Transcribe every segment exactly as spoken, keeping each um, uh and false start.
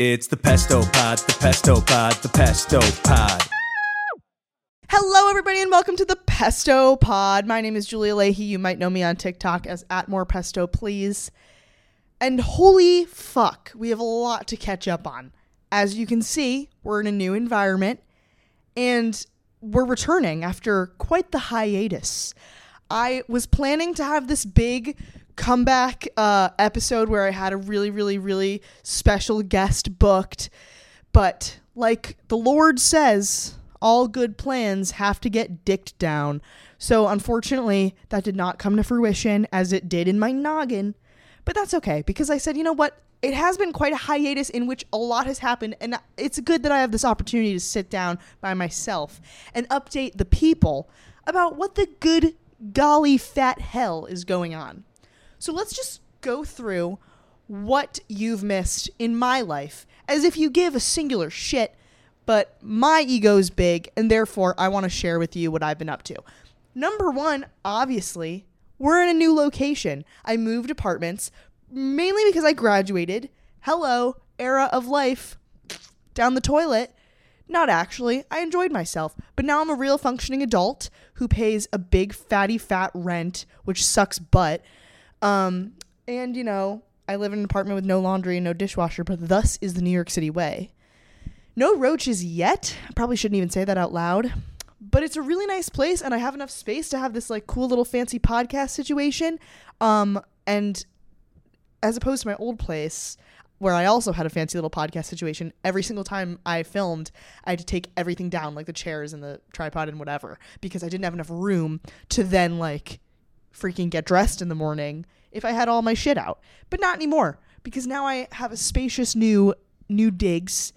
It's the Pesto Pod, the Pesto Pod, the Pesto Pod. Hello, everybody, and welcome to the Pesto Pod. My name is Julia Leahy. You might know me on TikTok as at more pesto, please. And holy fuck, we have a lot to catch up on. As you can see, we're in a new environment, and we're returning after quite the hiatus. I was planning to have this big comeback uh, episode where I had a really, really, really special guest booked. But like the Lord says, all good plans have to get dicked down. So unfortunately, that did not come to fruition as it did in my noggin. But that's okay, because I said, you know what? It has been quite a hiatus in which a lot has happened. And it's good that I have this opportunity to sit down by myself and update the people about what the good golly fat hell is going on. So let's just go through what you've missed in my life, as if you give a singular shit, but my ego's big, and therefore I want to share with you what I've been up to. Number one, obviously, we're in a new location. I moved apartments, mainly because I graduated. Hello, era of life, down the toilet. Not actually, I enjoyed myself, but now I'm a real functioning adult who pays a big fatty fat rent, which sucks butt. Um, and you know, I live in an apartment with no laundry and no dishwasher, but thus is the New York City way. No roaches yet. I probably shouldn't even say that out loud, but it's a really nice place and I have enough space to have this like cool little fancy podcast situation. Um, and as opposed to my old place where I also had a fancy little podcast situation, every single time I filmed, I had to take everything down, like the chairs and the tripod and whatever, because I didn't have enough room to then like freaking get dressed in the morning if I had all my shit out. But not anymore, because now I have a spacious new new digs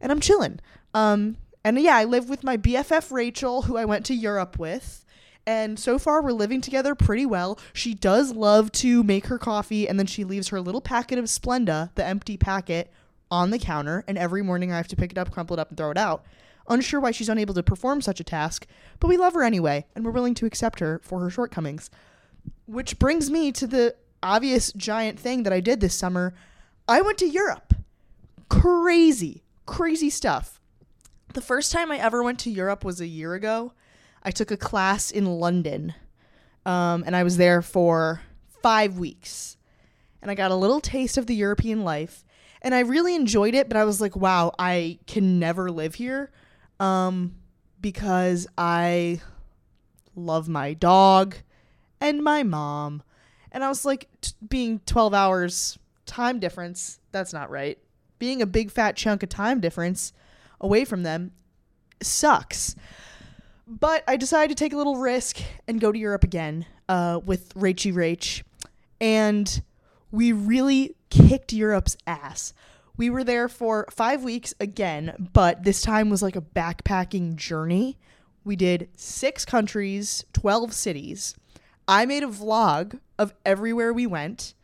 and I'm chilling. Um, and yeah, I live with my B F F Rachel, who I went to Europe with. And so far we're living together pretty well. She does love to make her coffee and then she leaves her little packet of Splenda, the empty packet, on the counter. And every morning I have to pick it up, crumple it up, and throw it out. Unsure why she's unable to perform such a task, but we love her anyway and we're willing to accept her for her shortcomings. Which brings me to the obvious giant thing that I did this summer. I went to Europe. Crazy, crazy stuff. The first time I ever went to Europe was a year ago. I took a class in London, um, and I was there for five weeks. And I got a little taste of the European life, and I really enjoyed it, but I was like, wow, I can never live here um, because I love my dog and my mom. And I was like, t- being twelve hours time difference, that's not right. Being a big fat chunk of time difference away from them sucks. But I decided to take a little risk and go to Europe again uh, with Rachy Rach. And we really kicked Europe's ass. We were there for five weeks again, but this time was like a backpacking journey. We did six countries, twelve cities. I made a vlog of everywhere we went,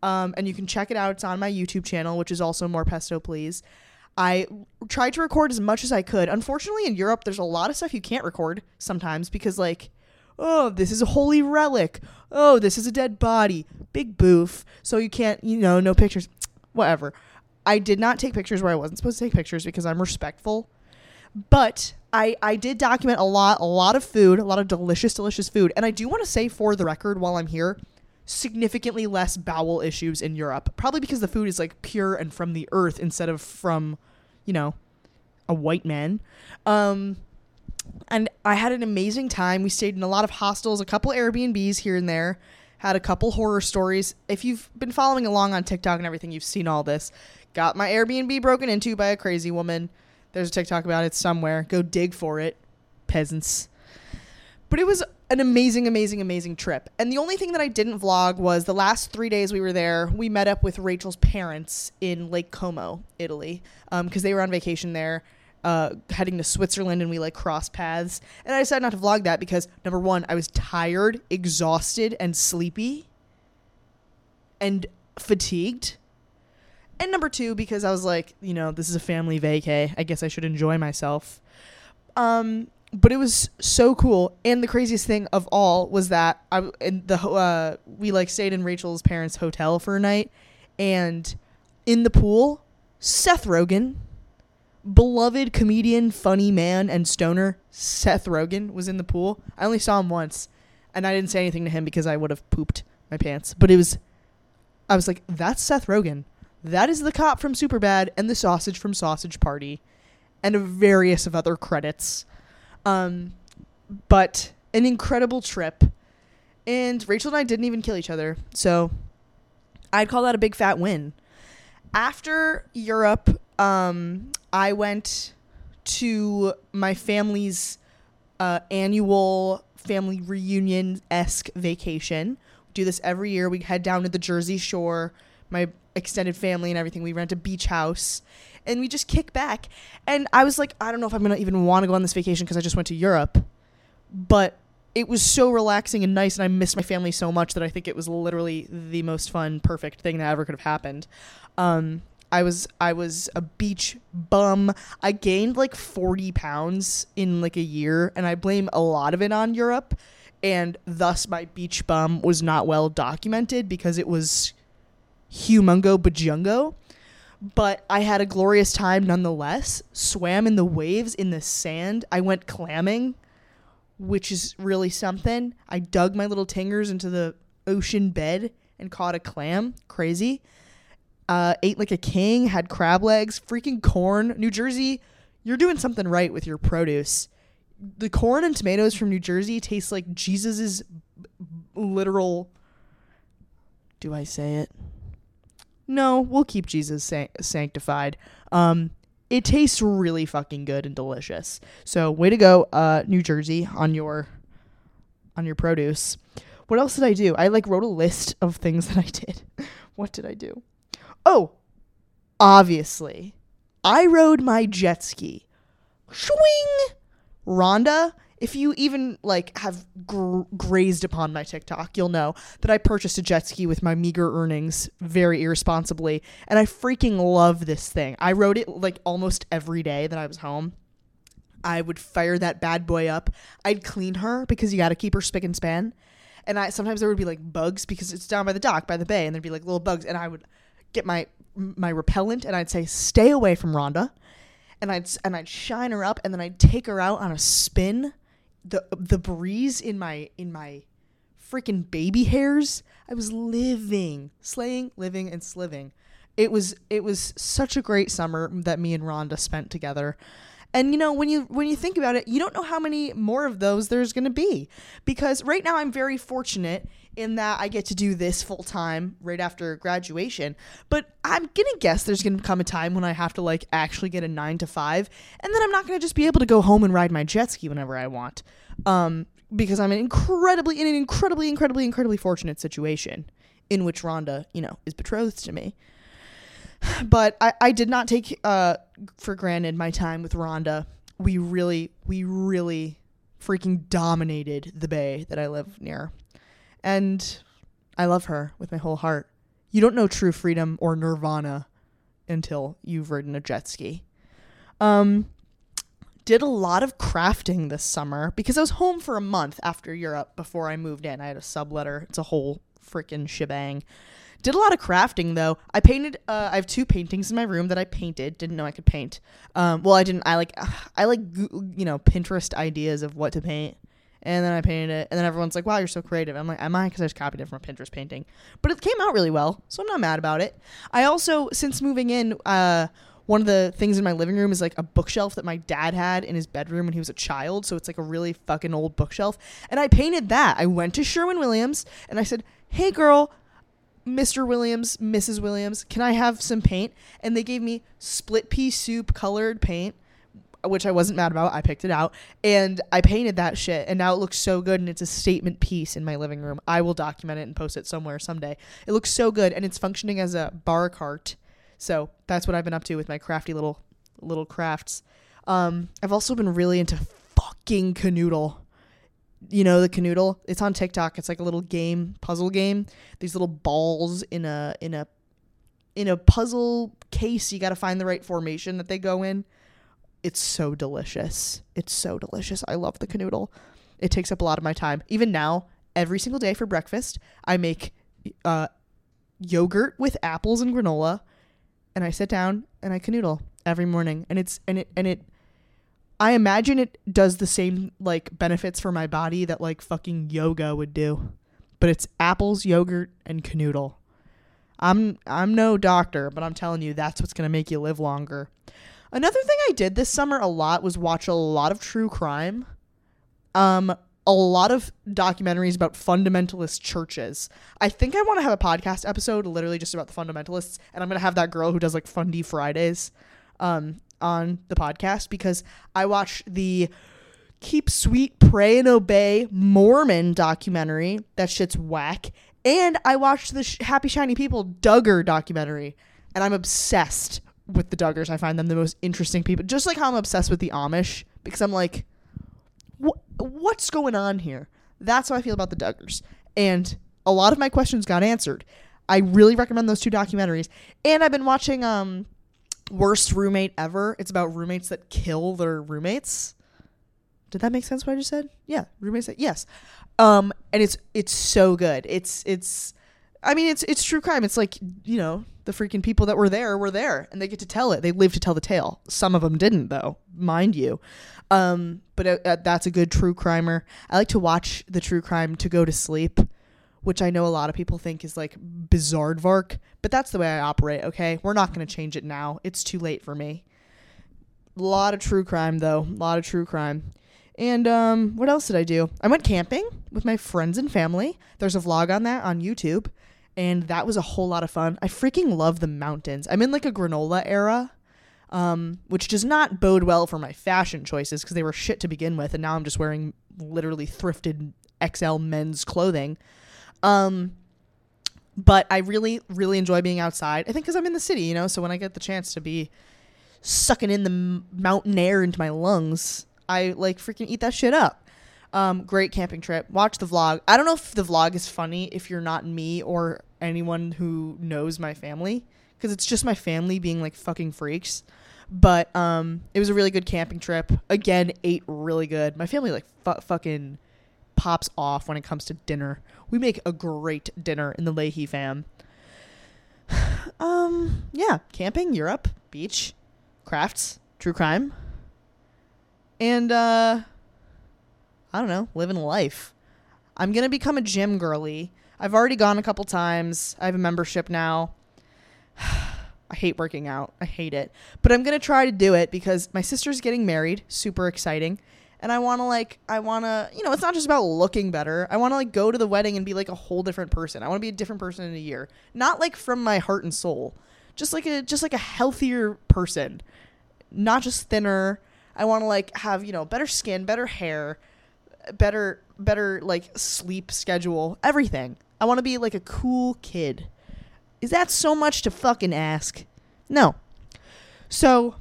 um, and you can check it out. It's on my YouTube channel, which is also More Pesto, Please. I tried to record as much as I could. Unfortunately, in Europe, there's a lot of stuff you can't record sometimes because, like, oh, this is a holy relic. Oh, this is a dead body. Big boof. So you can't, you know, no pictures. Whatever. I did not take pictures where I wasn't supposed to take pictures because I'm respectful. But I, I did document a lot, a lot of food, a lot of delicious, delicious food. And I do want to say for the record while I'm here, significantly less bowel issues in Europe. Probably because the food is like pure and from the earth instead of from, you know, a white man. Um, and I had an amazing time. We stayed in a lot of hostels, a couple Airbnbs here and there. Had a couple horror stories. If you've been following along on TikTok and everything, you've seen all this. Got my Airbnb broken into by a crazy woman. There's a TikTok about it somewhere. Go dig for it, peasants. But it was an amazing, amazing, amazing trip. And the only thing that I didn't vlog was the last three days we were there, we met up with Rachel's parents in Lake Como, Italy, um, because they were on vacation there, uh, heading to Switzerland, and we like crossed paths. And I decided not to vlog that because, number one, I was tired, exhausted, and sleepy, and fatigued. And number two, because I was like, you know, this is a family vacay. I guess I should enjoy myself. Um, but it was so cool. And the craziest thing of all was that I in the uh, we like stayed in Rachel's parents' hotel for a night. And in the pool, Seth Rogen, beloved comedian, funny man, and stoner, Seth Rogen was in the pool. I only saw him once, and I didn't say anything to him because I would have pooped my pants. But it was, I was like, that's Seth Rogen. That is the cop from Superbad and the sausage from Sausage Party and a various of other credits. Um, but an incredible trip. And Rachel and I didn't even kill each other. So I'd call that a big fat win. After Europe, um, I went to my family's uh, annual family reunion-esque vacation. We do this every year. We head down to the Jersey Shore. My extended family and everything. We rent a beach house and we just kick back. And I was like, I don't know if I'm going to even want to go on this vacation because I just went to Europe. But it was so relaxing and nice, and I missed my family so much that I think it was literally the most fun, perfect thing that ever could have happened. Um, I was I was a beach bum. I gained like forty pounds in like a year, and I blame a lot of it on Europe. And thus my beach bum was not well documented because it was humongo bajungo, but I had a glorious time nonetheless. Swam in the waves, in the sand. I went clamming, which is really something. I dug my little tingers into the ocean bed and caught a clam. Crazy. Uh, ate like a king, had crab legs, freaking corn. New Jersey, you're doing something right with your produce. The corn and tomatoes from New Jersey taste like Jesus's b- literal, do I say it? No, we'll keep Jesus san- sanctified. Um, it tastes really fucking good and delicious. So, way to go, uh, New Jersey, on your on your produce. What else did I do? I like wrote a list of things that I did. What did I do? Oh, obviously, I rode my jet ski. Swing, Rhonda. If you even, like, have gr- grazed upon my TikTok, you'll know that I purchased a jet ski with my meager earnings very irresponsibly, and I freaking love this thing. I rode it, like, almost every day that I was home. I would fire that bad boy up. I'd clean her because you gotta keep her spick and span, and I sometimes there would be, like, bugs because it's down by the dock, by the bay, and there'd be, like, little bugs, and I would get my my repellent, and I'd say, stay away from Rhonda, and I'd, and I'd shine her up, and then I'd take her out on a spin. The the breeze in my in my freaking baby hairs. I was living, slaying, living, and sliving. It was it was such a great summer that me and Rhonda spent together. And you know, when you when you think about it, you don't know how many more of those there's going to be, because right now I'm very fortunate in that I get to do this full time right after graduation. But I'm going to guess there's going to come a time when I have to like actually get a nine to five, and then I'm not going to just be able to go home and ride my jet ski whenever I want, um, because I'm an incredibly in an incredibly, incredibly, incredibly fortunate situation in which Rhonda, you know, is betrothed to me. But I, I did not take uh, for granted my time with Rhonda. We really, we really freaking dominated the bay that I live near. And I love her with my whole heart. You don't know true freedom or nirvana until you've ridden a jet ski. Um, did a lot of crafting this summer because I was home for a month after Europe before I moved in. I had a subletter. It's a whole freaking shebang. Did a lot of crafting, though. I painted, uh, I have two paintings in my room that I painted. Didn't know I could paint. Um, well, I didn't. I like, I like, you know, Pinterest ideas of what to paint. And then I painted it. And then everyone's like, wow, you're so creative. I'm like, am I? Because I just copied it from a Pinterest painting. But it came out really well, so I'm not mad about it. I also, since moving in, uh, one of the things in my living room is like a bookshelf that my dad had in his bedroom when he was a child. So it's like a really fucking old bookshelf. And I painted that. I went to Sherwin-Williams and I said, hey, girl, Mister Williams, Missus Williams, can I have some paint? And they gave me split pea soup colored paint, which I wasn't mad about. I picked it out and I painted that shit, and now it looks so good, and it's a statement piece in my living room. I will document it and post it somewhere someday. It looks so good, and it's functioning as a bar cart. So that's what I've been up to with my crafty little little crafts. Um, I've also been really into fucking Kanoodle. You know, the Kanoodle, it's on TikTok. It's like a little game, puzzle game. These little balls in a, in a, in a puzzle case. You got to find the right formation that they go in. It's so delicious. It's so delicious. I love the Kanoodle. It takes up a lot of my time. Even now, every single day for breakfast, I make, uh, yogurt with apples and granola. and I sit down and I canoodle every morning, and it's and it and it I imagine it does the same like benefits for my body that like fucking yoga would do, but it's apples, yogurt, and canoodle. I'm I'm no doctor, but I'm telling you, that's what's gonna make you live longer. Another thing I did this summer a lot was watch a lot of true crime, um, a lot of documentaries about fundamentalist churches. I think I want to have a podcast episode literally just about the fundamentalists, and I'm gonna have that girl who does like Fundy Fridays, um, on the podcast, because I watched the Keep Sweet, Pray and Obey Mormon documentary. That shit's whack. And I watched the sh- Happy Shiny People Duggar documentary, and I'm obsessed with the Duggars. I find them the most interesting people, just like how I'm obsessed with the Amish, because I'm like, wh- what's going on here? That's how I feel about the Duggars. And a lot of my questions got answered. I really recommend those two documentaries. And I've been watching um, Worst Roommate Ever. It's about roommates that kill their roommates. Did that make sense what I just said? Yeah. Roommates that, yes. Um, and it's, it's so good. It's, it's, I mean, it's, it's true crime. It's like, you know, the freaking people that were there were there and they get to tell it. They live to tell the tale. Some of them didn't though, mind you. Um, but uh, that's a good true crimer. I like to watch the true crime to go to sleep, which I know a lot of people think is like bizarre-vark, but that's the way I operate. Okay. We're not going to change it now. It's too late for me. A lot of true crime though. A lot of true crime. And um, what else did I do? I went camping with my friends and family. There's a vlog on that on YouTube. And that was a whole lot of fun. I freaking love the mountains. I'm in like a granola era, um, which does not bode well for my fashion choices because they were shit to begin with. And now I'm just wearing literally thrifted X L men's clothing. Um, but I really, really enjoy being outside. I think because I'm in the city, you know, so when I get the chance to be sucking in the m- mountain air into my lungs, I like freaking eat that shit up. Um, great camping trip. Watch the vlog. I don't know if the vlog is funny if you're not me or anyone who knows my family, because it's just my family being like fucking freaks. But um, it was a really good camping trip. Again, ate really good. My family like fu- fucking pops off when it comes to dinner. We make a great dinner in the Leahy fam. um, yeah, camping, Europe, beach, crafts, true crime. And, uh, I don't know, living life. I'm going to become a gym girly. I've already gone a couple times. I have a membership now. I hate working out. I hate it. But I'm going to try to do it because my sister's getting married. Super exciting. And I want to like, I want to, you know, it's not just about looking better. I want to like go to the wedding and be like a whole different person. I want to be a different person in a year. Not like from my heart and soul. Just like a, just like a healthier person. Not just thinner. I want to like have, you know, better skin, better hair, better, better like sleep schedule, everything. I want to be like a cool kid. Is that so much to fucking ask? No. So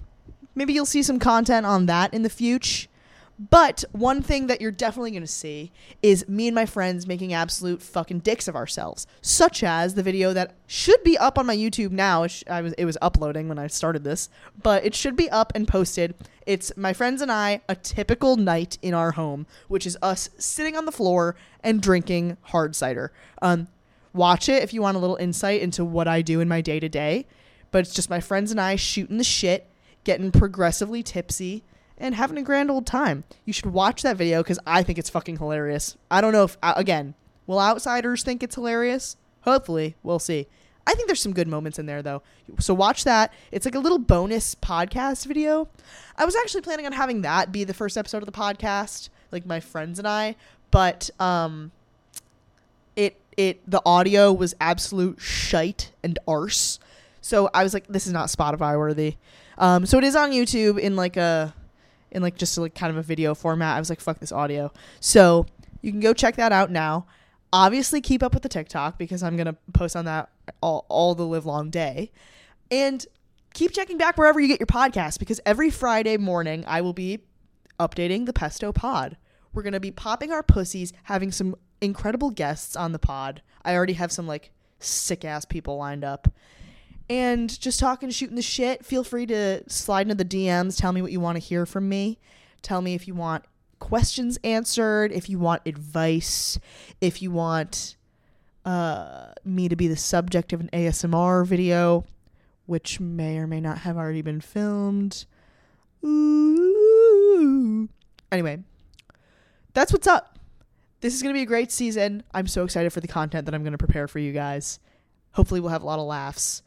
maybe you'll see some content on that in the future. But one thing that you're definitely going to see is me and my friends making absolute fucking dicks of ourselves, such as the video that should be up on my YouTube now. It, sh- I was, it was uploading when I started this, but it should be up and posted. It's my friends and I, a typical night in our home, which is us sitting on the floor and drinking hard cider. Um, watch it if you want a little insight into what I do in my day to day. But it's just my friends and I shooting the shit, getting progressively tipsy, and having a grand old time. You should watch that video because I think it's fucking hilarious. I don't know if, again, will outsiders think it's hilarious? Hopefully. We'll see. I think there's some good moments in there, though. So watch that. It's like a little bonus podcast video. I was actually planning on having that be the first episode of the podcast, like my friends and I, but um, it it the audio was absolute shite and arse. So I was like, this is not Spotify worthy. Um, so it is on YouTube in like a... in like just like kind of a video format. I was like, fuck this audio. So you can go check that out now. Obviously keep up with the TikTok because I'm going to post on that all, all the live long day. And keep checking back wherever you get your podcast because every Friday morning I will be updating the Pesto Pod. We're going to be popping our pussies, having some incredible guests on the pod. I already have some like sick ass people lined up. And just talking, shooting the shit. Feel free to slide into the D Ms. Tell me what you want to hear from me. Tell me if you want questions answered, if you want advice, if you want uh, me to be the subject of an A S M R video. which may or may not have already been filmed. Ooh. Anyway, that's what's up. This is going to be a great season. I'm so excited for the content that I'm going to prepare for you guys. Hopefully we'll have a lot of laughs.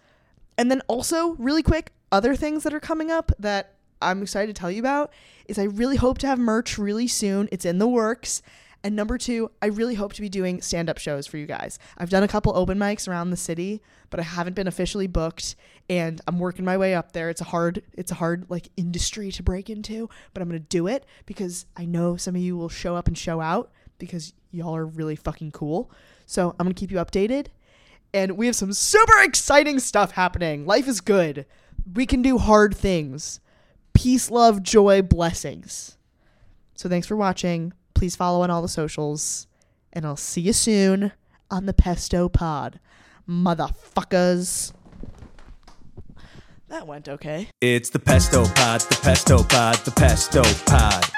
And then also, really quick, other things that are coming up that I'm excited to tell you about is I really hope to have merch really soon. It's in the works. And number two, I really hope to be doing stand-up shows for you guys. I've done a couple open mics around the city, but I haven't been officially booked, and I'm working my way up there. It's a hard, it's a hard like industry to break into, but I'm going to do it because I know some of you will show up and show out because y'all are really fucking cool. So I'm going to keep you updated, and we have some super exciting stuff happening. Life is good. We can do hard things. Peace, love, joy, blessings. So thanks for watching. Please follow on all the socials, and I'll see you soon on the Pesto Pod. Motherfuckers. That went okay. It's the Pesto Pod, the Pesto Pod, the Pesto Pod.